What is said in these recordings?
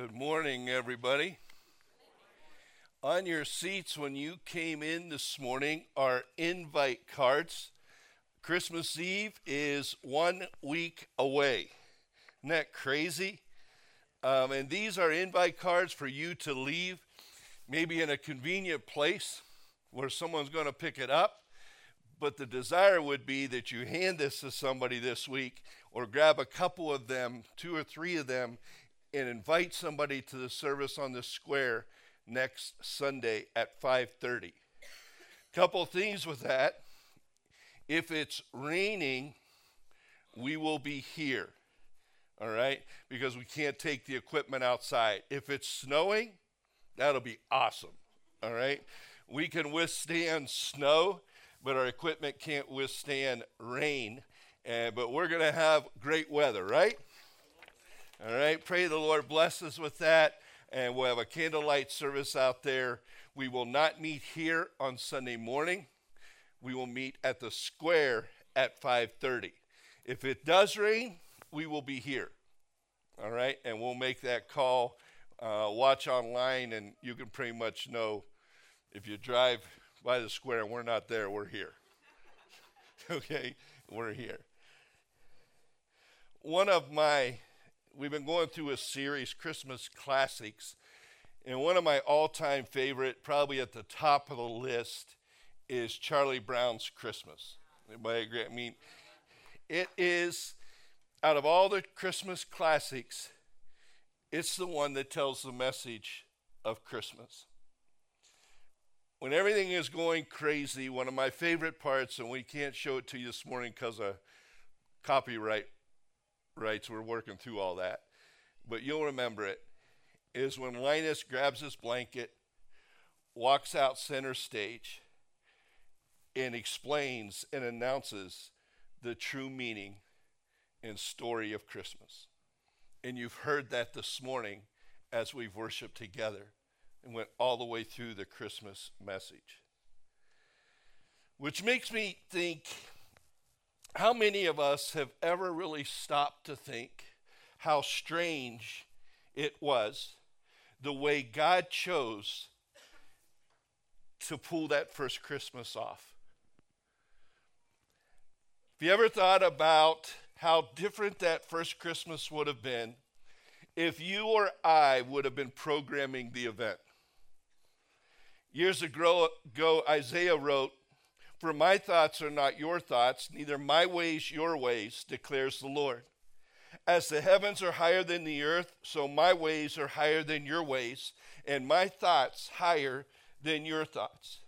Good morning, everybody. On your seats when you came in this morning are invite cards. Christmas Eve is 1 week away. Isn't that crazy? And these are invite cards for you to leave, maybe in a convenient place where someone's going to pick it up. But the desire would be that you hand this to somebody this week or grab a couple of them, two or three of them, and invite somebody to the service on the square next Sunday at 5:30. Couple things with that. If it's raining, we will be here, all right, because we can't take the equipment outside. If it's snowing, that'll be awesome, all right? We can withstand snow, but our equipment can't withstand rain. But we're going to have great weather, right? All right, pray the Lord bless us with that. And we'll have a candlelight service out there. We will not meet here on Sunday morning. We will meet at the square at 5:30. If it does rain, we will be here. All right, and we'll make that call. Watch online, and you can pretty much know if you drive by the square and we're not there, we're here. Okay, we're here. We've been going through a series, Christmas Classics, and one of my all-time favorite, probably at the top of the list, is Charlie Brown's Christmas. Everybody agree? I mean, it is, out of all the Christmas classics, it's the one that tells the message of Christmas. When everything is going crazy, one of my favorite parts, and we can't show it to you this morning because of copyright rights, we're working through all that, but you'll remember it, is when Linus grabs his blanket, walks out center stage, and explains and announces the true meaning and story of Christmas. And you've heard that this morning as we've worshiped together and went all the way through the Christmas message. Which makes me think, how many of us have ever really stopped to think how strange it was the way God chose to pull that first Christmas off? Have you ever thought about how different that first Christmas would have been if you or I would have been programming the event? Years ago, Isaiah wrote, "For my thoughts are not your thoughts, neither my ways your ways, declares the Lord. As the heavens are higher than the earth, so my ways are higher than your ways, and my thoughts higher than your thoughts."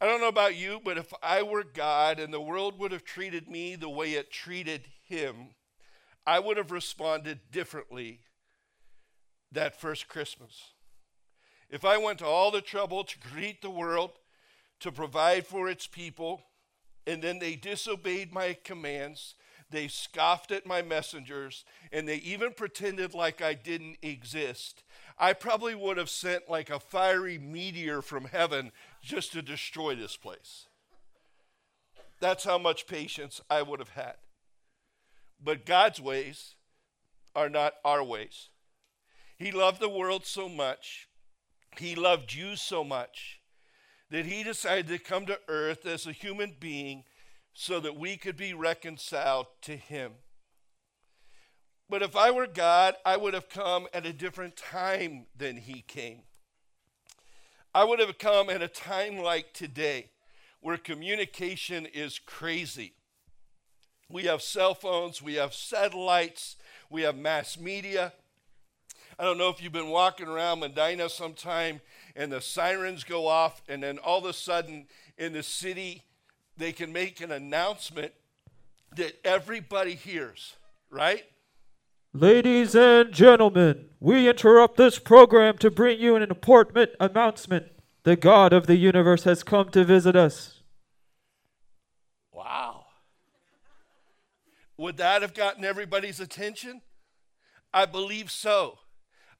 I don't know about you, but if I were God and the world would have treated me the way it treated him, I would have responded differently that first Christmas. If I went to all the trouble to greet the world, to provide for its people, and then they disobeyed my commands, they scoffed at my messengers, and they even pretended like I didn't exist, I probably would have sent like a fiery meteor from heaven just to destroy this place. That's how much patience I would have had. But God's ways are not our ways. He loved the world so much, he loved you so much, that he decided to come to earth as a human being so that we could be reconciled to him. But if I were God, I would have come at a different time than he came. I would have come at a time like today, where communication is crazy. We have cell phones, we have satellites, we have mass media. I don't know if you've been walking around Medina sometime and the sirens go off, and then all of a sudden in the city they can make an announcement that everybody hears, right? "Ladies and gentlemen, we interrupt this program to bring you an important announcement. The God of the universe has come to visit us." Wow. Would that have gotten everybody's attention? I believe so.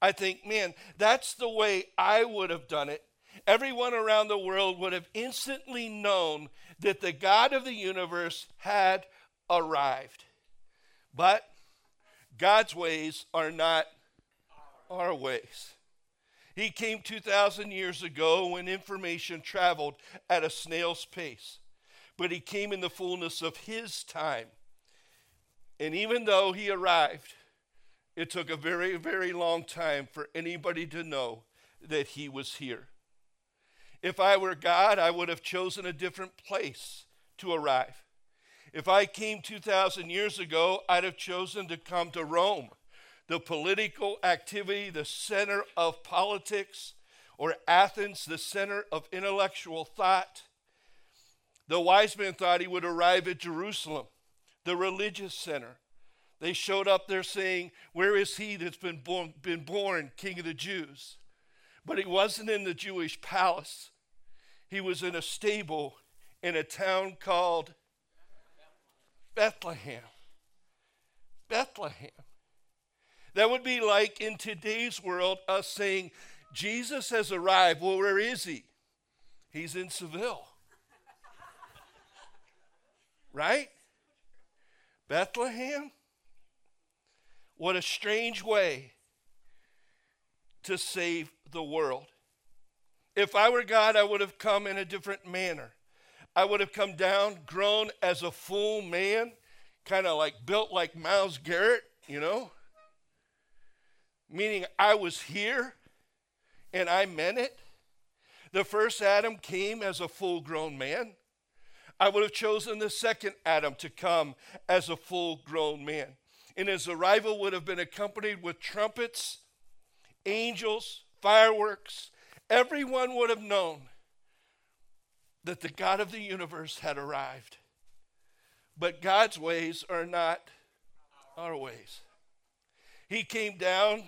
I think, man, that's the way I would have done it. Everyone around the world would have instantly known that the God of the universe had arrived. But God's ways are not our ways. He came 2,000 years ago when information traveled at a snail's pace, but he came in the fullness of his time. And even though he arrived, it took a very, very long time for anybody to know that he was here. If I were God, I would have chosen a different place to arrive. If I came 2,000 years ago, I'd have chosen to come to Rome, the political activity, the center of politics, or Athens, the center of intellectual thought. The wise men thought he would arrive at Jerusalem, the religious center. They showed up there saying, where is he that's been born King of the Jews? But he wasn't in the Jewish palace. He was in a stable in a town called Bethlehem. That would be like in today's world, us saying, Jesus has arrived. Well, where is he? He's in Seville. Right? Bethlehem? What a strange way to save the world. If I were God, I would have come in a different manner. I would have come down, grown as a full man, kind of like built like Myles Garrett, meaning I was here and I meant it. The first Adam came as a full-grown man. I would have chosen the second Adam to come as a full-grown man. And his arrival would have been accompanied with trumpets, angels, fireworks. Everyone would have known that the God of the universe had arrived. But God's ways are not our ways. He came down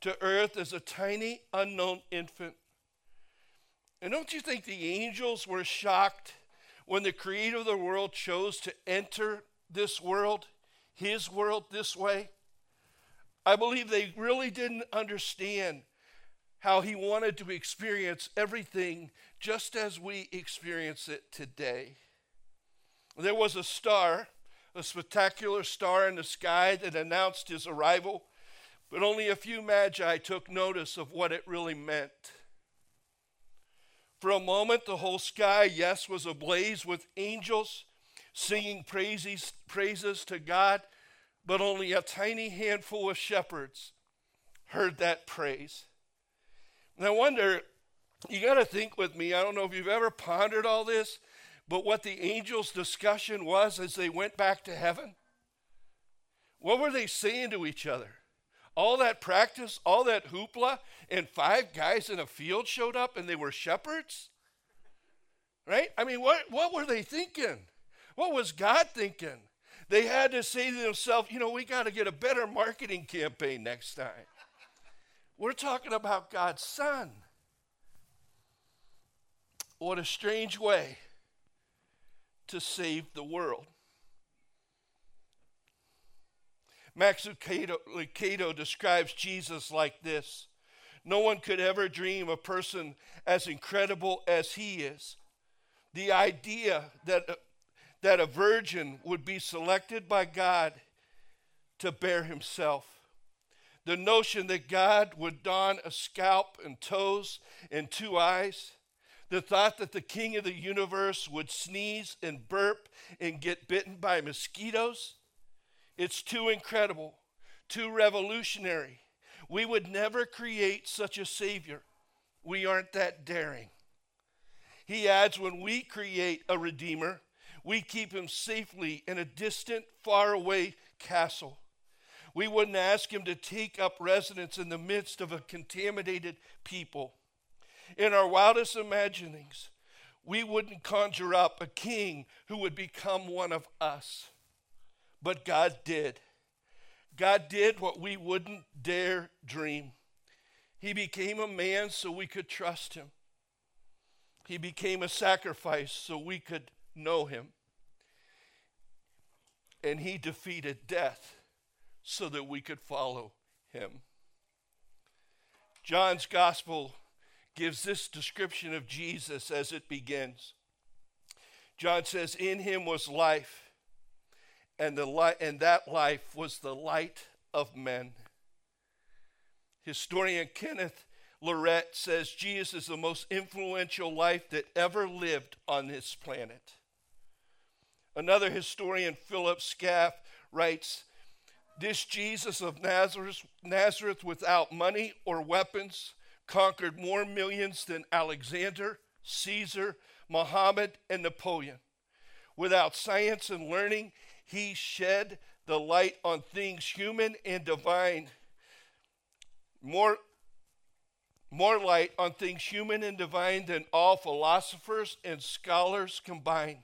to earth as a tiny, unknown infant. And don't you think the angels were shocked when the creator of the world chose to enter this world, his world, this way? I believe they really didn't understand how he wanted to experience everything just as we experience it today. There was a star, a spectacular star in the sky that announced his arrival, but only a few magi took notice of what it really meant. For a moment, the whole sky, yes, was ablaze with angels singing praises to God, but only a tiny handful of shepherds heard that praise. And I wonder, you got to think with me, I don't know if you've ever pondered all this, but what the angels' discussion was as they went back to heaven. What were they saying to each other? All that practice, all that hoopla, and five guys in a field showed up and they were shepherds? Right? I mean, what were they thinking? What was God thinking? They had to say to themselves, we got to get a better marketing campaign next time. We're talking about God's Son. What a strange way to save the world. Max Lucado describes Jesus like this. No one could ever dream a person as incredible as he is. The idea that a virgin would be selected by God to bear himself. The notion that God would don a scalp and toes and two eyes. The thought that the king of the universe would sneeze and burp and get bitten by mosquitoes. It's too incredible, too revolutionary. We would never create such a savior. We aren't that daring. He adds, when we create a redeemer, we keep him safely in a distant, faraway castle. We wouldn't ask him to take up residence in the midst of a contaminated people. In our wildest imaginings, we wouldn't conjure up a king who would become one of us. But God did. God did what we wouldn't dare dream. He became a man so we could trust him. He became a sacrifice so we could know him. And he defeated death so that we could follow him. John's gospel gives this description of Jesus as it begins. John says, in him was life, and that life was the light of men. Historian Kenneth Lorette says Jesus is the most influential life that ever lived on this planet. Another historian, Philip Schaff, writes, "This Jesus of Nazareth without money or weapons conquered more millions than Alexander, Caesar, Muhammad, and Napoleon. Without science and learning, he shed the light on things human and divine. More light on things human and divine than all philosophers and scholars combined.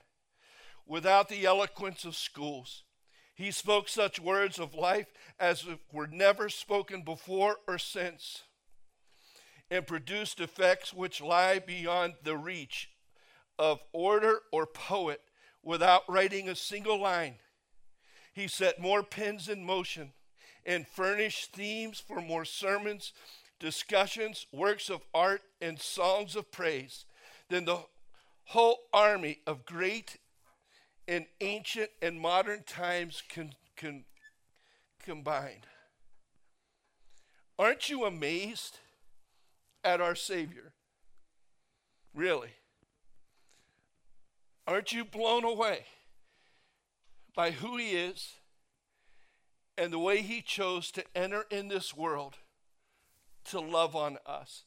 Without the eloquence of schools, he spoke such words of life as were never spoken before or since, and produced effects which lie beyond the reach of orator or poet without writing a single line. He set more pens in motion and furnished themes for more sermons, discussions, works of art, and songs of praise than the whole army of great in ancient and modern times combined. Aren't you amazed at our Savior? Really? Aren't you blown away by who he is and the way he chose to enter in this world to love on us?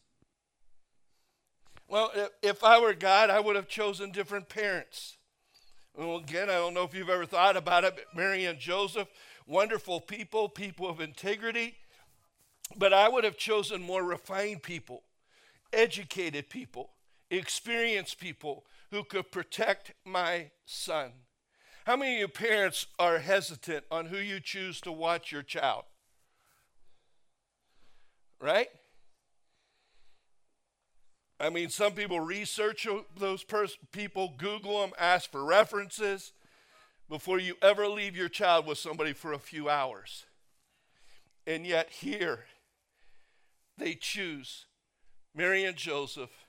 Well, if I were God, I would have chosen different parents. Well, again, I don't know if you've ever thought about it, but Mary and Joseph, wonderful people, people of integrity. But I would have chosen more refined people, educated people, experienced people who could protect my son. How many of you parents are hesitant on who you choose to watch your child? Right? I mean, some people research those people, Google them, ask for references before you ever leave your child with somebody for a few hours. And yet here, they choose Mary and Joseph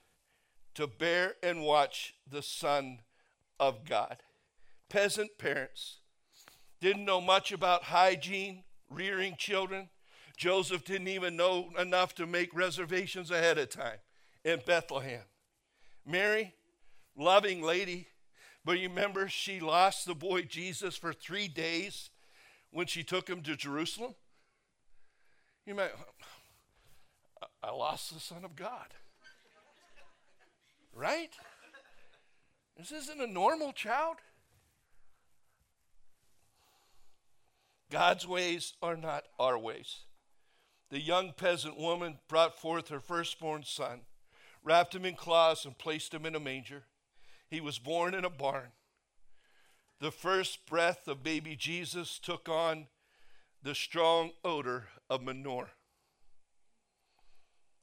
to bear and watch the Son of God. Peasant parents didn't know much about hygiene, rearing children. Joseph didn't even know enough to make reservations ahead of time in Bethlehem. Mary, loving lady, but you remember she lost the boy Jesus for 3 days when she took him to Jerusalem? You might, I lost the Son of God. Right? This isn't a normal child. God's ways are not our ways. The young peasant woman brought forth her firstborn son, wrapped him in cloths, and placed him in a manger. He was born in a barn. The first breath of baby Jesus took on the strong odor of manure.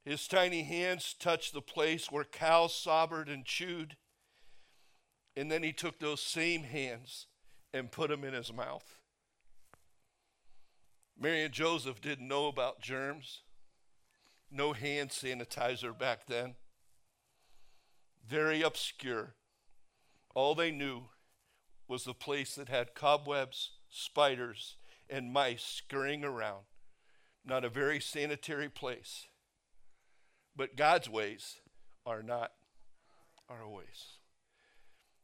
His tiny hands touched the place where cows slobbered and chewed, and then he took those same hands and put them in his mouth. Mary and Joseph didn't know about germs. No hand sanitizer back then. Very obscure. All they knew was the place that had cobwebs, spiders, and mice scurrying around. Not a very sanitary place. But God's ways are not our ways.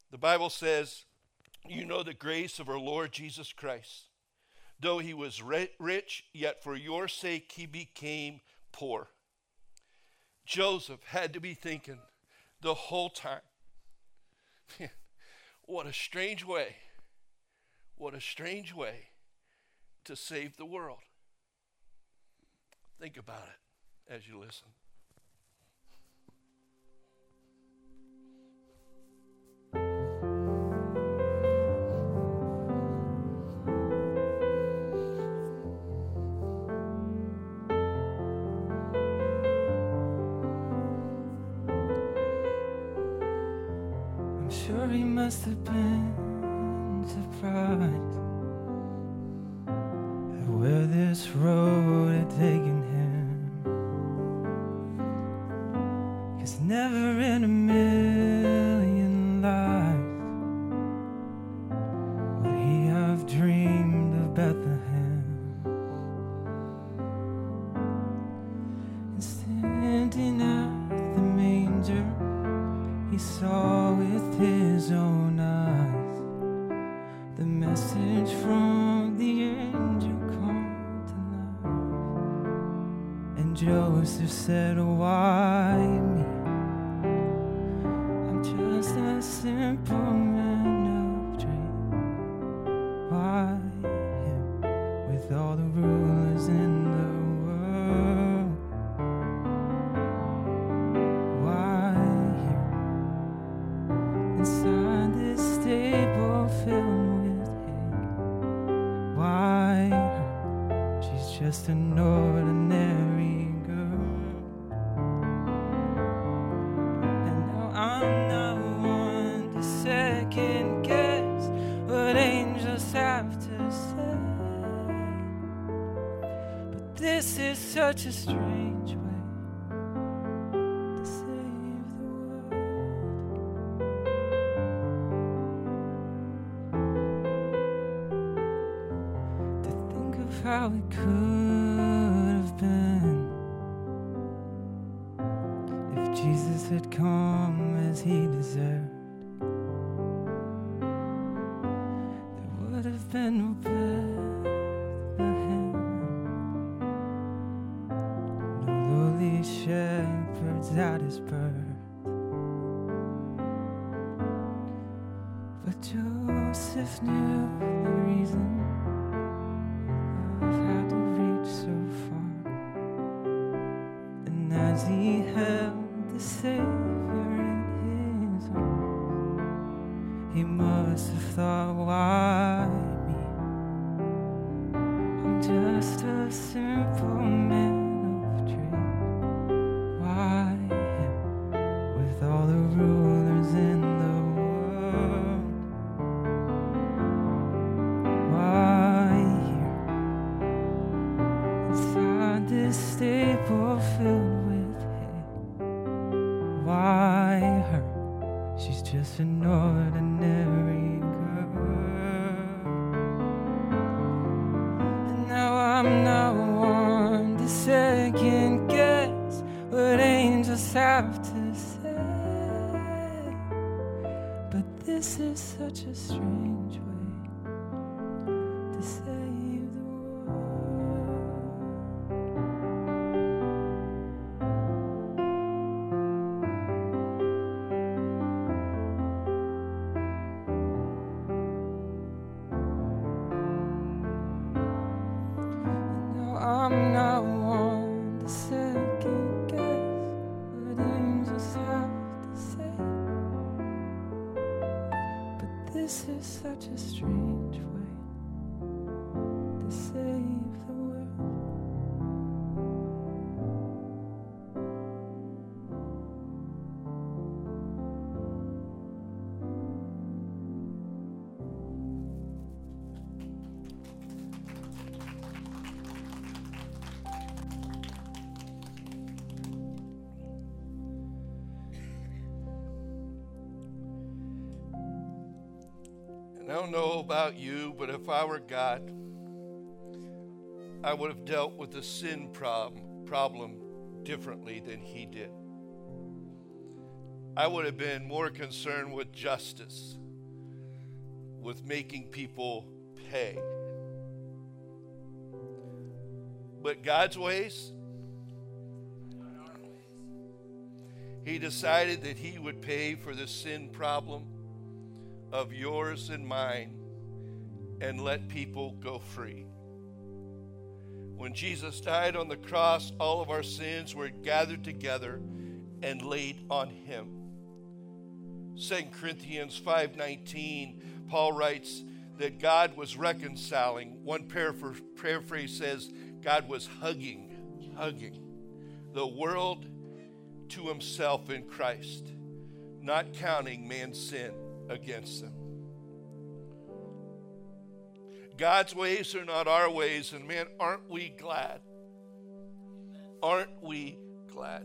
The Bible says, you know the grace of our Lord Jesus Christ. Though he was rich, yet for your sake he became poor. Joseph had to be thinking the whole time, man, what a strange way to save the world. Think about it as you listen. He must have been surprised at where this road had taken him, 'cause never in a million lives would he have dreamed of Bethlehem. He saw with his own eyes the message from the angel come to life. And Joseph said, why me? I'm just a simple man of dream. Why him? With all the rulers in the world, why him? Inside this stable filled with hay, why her? She's just an ordinary girl. And now I'm not one to second guess what angels have to say. This is such a strange way to save the world. To think of how it could have been if Jesus had come as he deserved. There would have been no Bethlehem, shepherds at his birth, but Joseph knew the reason love had to reach so far, and as he held the Savior in his arms, he must have thought, why me? I'm just a simple man. All the rulers in the world, why here? Inside this stable filled with hay, why her? She's just an ordinary girl. And now I'm not one to second guess what angels have to say. This is such a strange way to save the world. No, I'm not one to second guess what angels have to say. This is such a strange way to save the about you, but if I were God, I would have dealt with the sin problem differently than he did. I would have been more concerned with justice, with making people pay. But God's ways, he decided that he would pay for the sin problem of yours and mine, and let people go free. When Jesus died on the cross, all of our sins were gathered together and laid on him. 2 Corinthians 5:19, Paul writes that God was reconciling. One paraphrase says God was hugging the world to himself in Christ, not counting man's sin against them. God's ways are not our ways, and man, aren't we glad? Aren't we glad?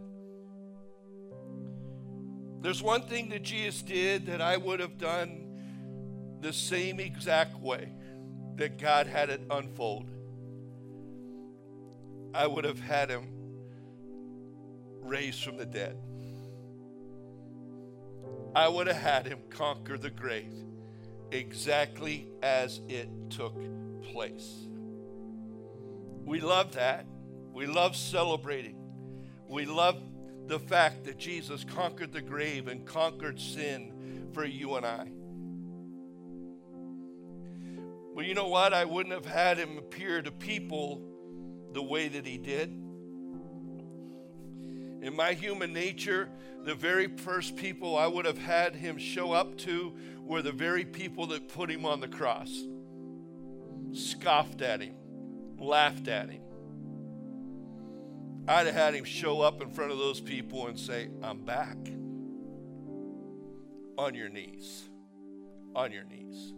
There's one thing that Jesus did that I would have done the same exact way that God had it unfold. I would have had him raised from the dead. I would have had him conquer the grave exactly as it took place. We love that. We love celebrating. We love the fact that Jesus conquered the grave and conquered sin for you and I. Well, you know what? I wouldn't have had him appear to people the way that he did. In my human nature, the very first people I would have had him show up to were the very people that put him on the cross, scoffed at him, laughed at him. I'd have had him show up in front of those people and say, "I'm back." On your knees. On your knees.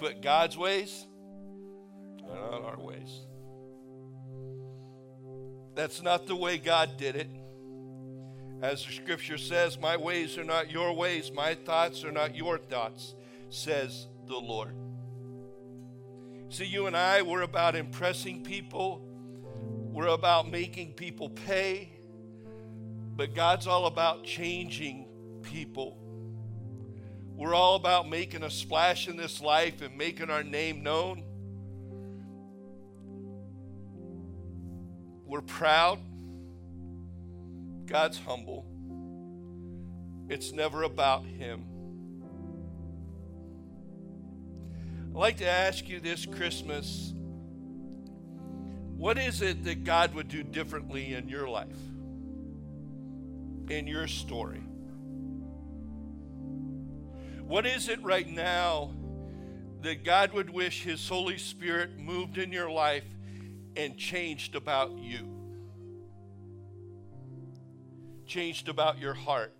But God's ways are not our ways. That's not the way God did it. As the scripture says, "My ways are not your ways, my thoughts are not your thoughts," says the Lord. See, you and I, we're about impressing people. We're about making people pay. But God's all about changing people. We're all about making a splash in this life and making our name known. We're proud. God's humble. It's never about him. I'd like to ask you this Christmas, what is it that God would do differently in your life, in your story? What is it right now that God would wish his Holy Spirit moved in your life and changed about you, changed about your heart,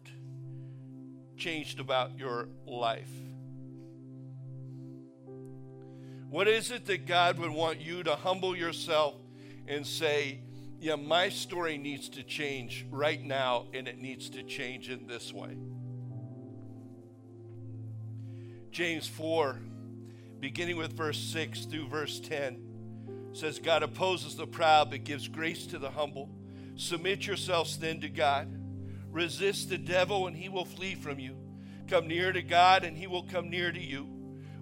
changed about your life? What is it that God would want you to humble yourself and say, "Yeah, my story needs to change right now, and it needs to change in this way"? James 4, beginning with verse 6 through verse 10, says, "God opposes the proud, but gives grace to the humble. Submit yourselves then to God. Resist the devil, and he will flee from you. Come near to God, and he will come near to you.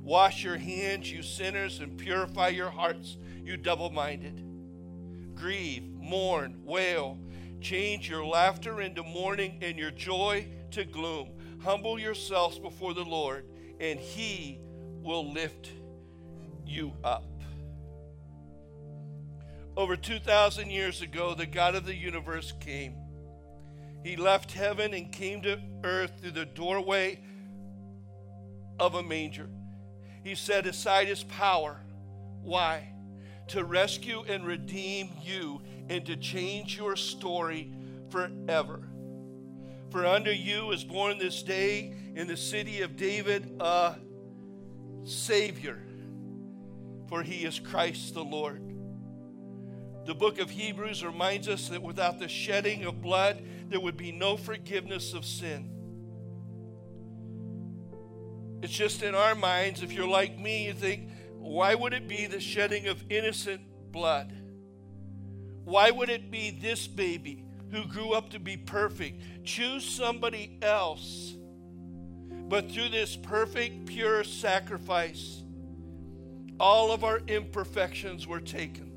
Wash your hands, you sinners, and purify your hearts, you double-minded. Grieve, mourn, wail. Change your laughter into mourning and your joy to gloom. Humble yourselves before the Lord, and he will lift you up." Over 2,000 years ago, the God of the universe came. He left heaven and came to earth through the doorway of a manger. He set aside his power. Why? To rescue and redeem you and to change your story forever. "For unto you is born this day in the city of David a Savior, for he is Christ the Lord." The book of Hebrews reminds us that without the shedding of blood, there would be no forgiveness of sin. It's just in our minds, if you're like me, you think, why would it be the shedding of innocent blood? Why would it be this baby who grew up to be perfect? Choose somebody else. But through this perfect, pure sacrifice, all of our imperfections were taken.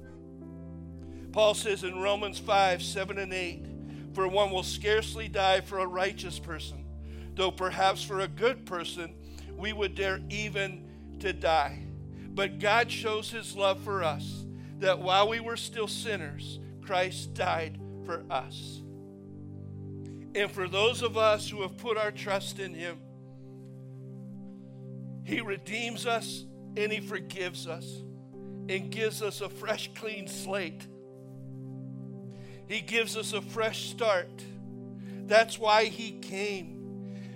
Paul says in Romans 5, 7 and 8, "For one will scarcely die for a righteous person, though perhaps for a good person we would dare even to die. But God shows his love for us, that while we were still sinners, Christ died for us." And for those of us who have put our trust in him, he redeems us and he forgives us and gives us a fresh, clean slate. He gives us a fresh start. That's why he came,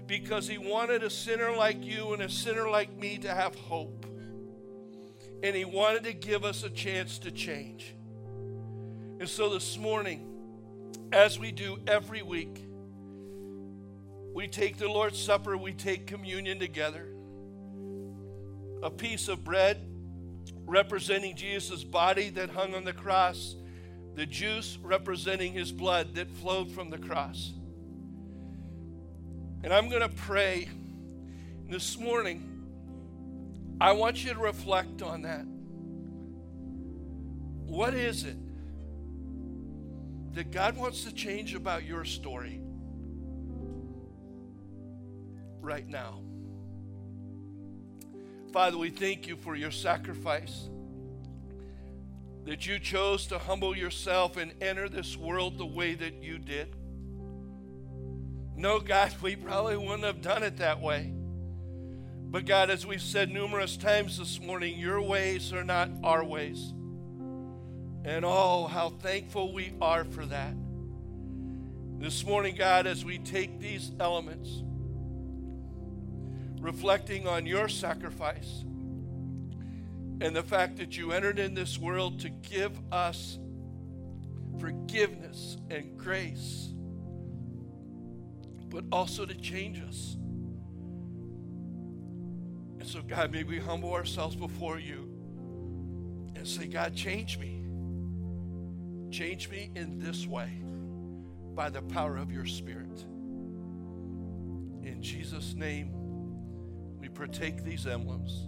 because he wanted a sinner like you and a sinner like me to have hope. And he wanted to give us a chance to change. And so this morning, as we do every week, we take the Lord's Supper, we take communion together. A piece of bread representing Jesus' body that hung on the cross, the juice representing his blood that flowed from the cross. And I'm going to pray. This morning, I want you to reflect on that. What is it that God wants to change about your story right now? Father, we thank you for your sacrifice, that you chose to humble yourself and enter this world the way that you did. No, God, we probably wouldn't have done it that way. But God, as we've said numerous times this morning, your ways are not our ways. And oh, how thankful we are for that. This morning, God, as we take these elements, reflecting on your sacrifice and the fact that you entered in this world to give us forgiveness and grace, but also to change us. And so, God, may we humble ourselves before you and say, God, change me. Change me in this way by the power of your Spirit. In Jesus' name, we partake these emblems.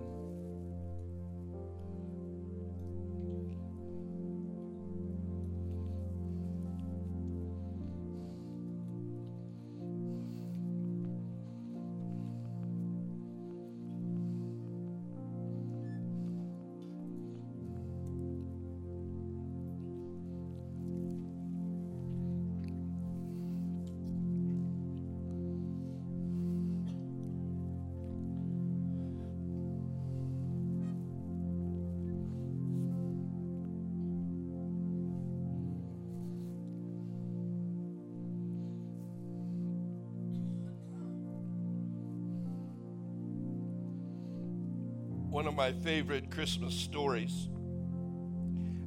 One of my favorite Christmas stories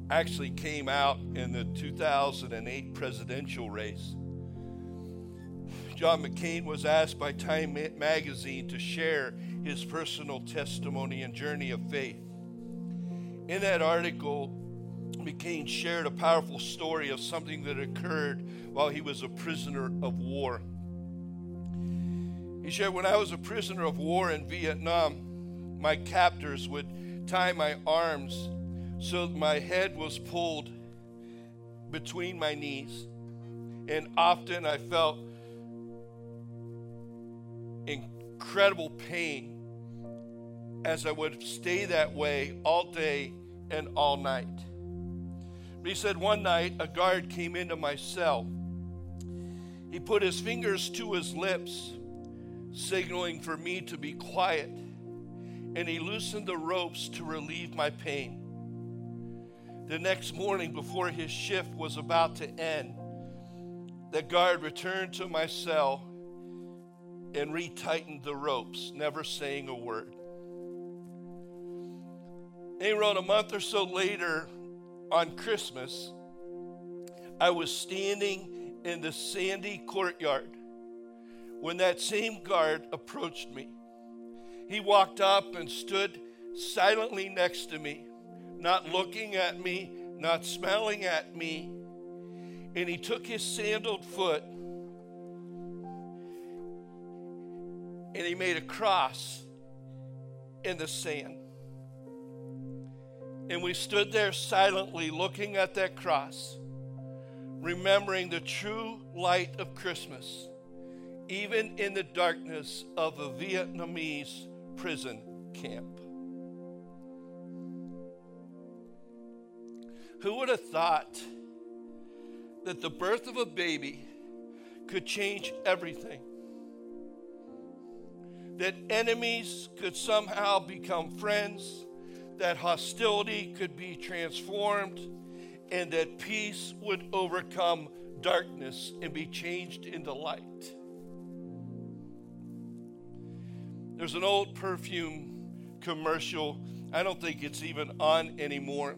actually came out in the 2008 presidential race. John McCain was asked by Time Magazine to share his personal testimony and journey of faith. In that article, McCain shared a powerful story of something that occurred while he was a prisoner of war. He shared, when I was a prisoner of war in Vietnam, my captors would tie my arms so that my head was pulled between my knees. And often I felt incredible pain as I would stay that way all day and all night. But he said one night a guard came into my cell. He put his fingers to his lips, signaling for me to be quiet. And he loosened the ropes to relieve my pain. The next morning, before his shift was about to end, the guard returned to my cell and retightened the ropes, never saying a word. He wrote, a month or so later on Christmas, I was standing in the sandy courtyard when that same guard approached me. He walked up and stood silently next to me, not looking at me, not smelling at me. And he took his sandaled foot and he made a cross in the sand. And we stood there silently looking at that cross, remembering the true light of Christmas, even in the darkness of a Vietnamese prison camp. Who would have thought that the birth of a baby could change everything? That enemies could somehow become friends, that hostility could be transformed, and that peace would overcome darkness and be changed into light. There's an old perfume commercial. I don't think it's even on anymore,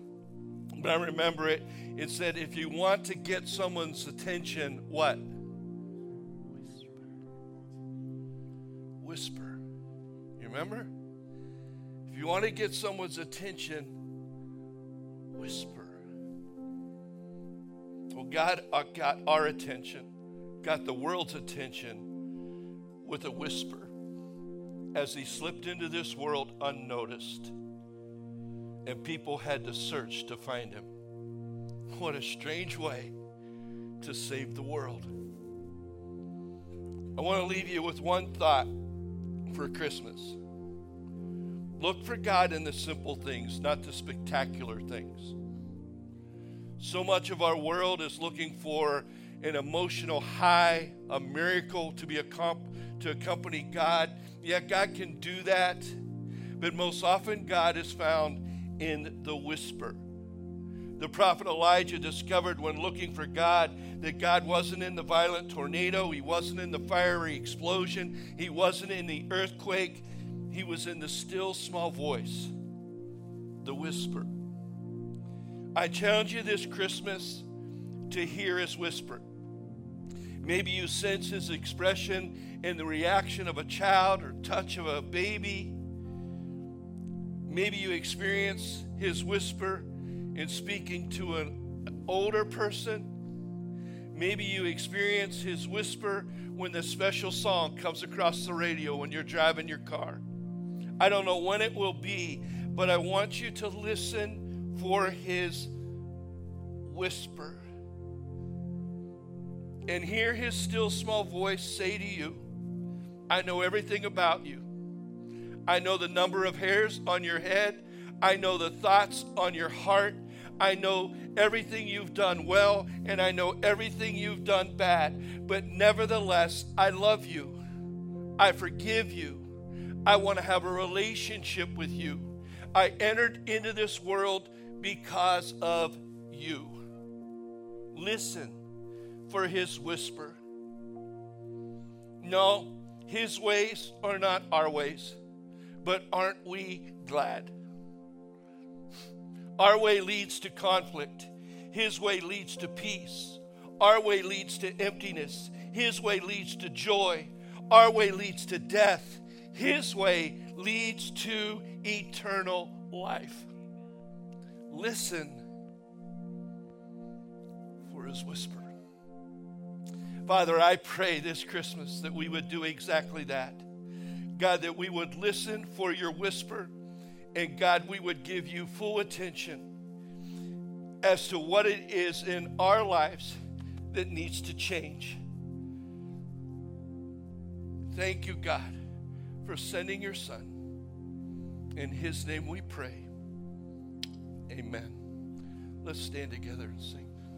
but I remember it. It said, if you want to get someone's attention, what? Whisper. You remember? If you You want to get someone's attention? Whisper. Well, God got our attention, got the world's attention with a whisper as he slipped into this world unnoticed, and people had to search to find him. What a strange way to save the world. I want to leave you with one thought for Christmas. Look for God in the simple things, not the spectacular things. So much of our world is looking for an emotional high, a miracle to accompany God. Yeah, God can do that, but most often God is found in the whisper. The prophet Elijah discovered when looking for God that God wasn't in the violent tornado. He wasn't in the fiery explosion. He wasn't in the earthquake. He was in the still small voice, the whisper. I challenge you this Christmas to hear his whisper. Maybe you sense his expression in the reaction of a child or touch of a baby. Maybe you experience his whisper in speaking to an older person. Maybe you experience his whisper when the special song comes across the radio when you're driving your car. I don't know when it will be, but I want you to listen for his whisper and hear his still small voice say to you, I know everything about you. I know the number of hairs on your head. I know the thoughts on your heart. I know everything you've done well, and I know everything you've done bad. But nevertheless, I love you. I forgive you. I want to have a relationship with you. I entered into this world because of you. Listen for his whisper. No, his ways are not our ways, but aren't we glad? Our way leads to conflict. His way leads to peace. Our way leads to emptiness. His way leads to joy. Our way leads to death. His way leads to eternal life. Listen for his whisper. Father, I pray this Christmas that we would do exactly that. God, that we would listen for your whisper. And God, we would give you full attention as to what it is in our lives that needs to change. Thank you, God, for sending your Son. In his name we pray. Amen. Let's stand together and sing.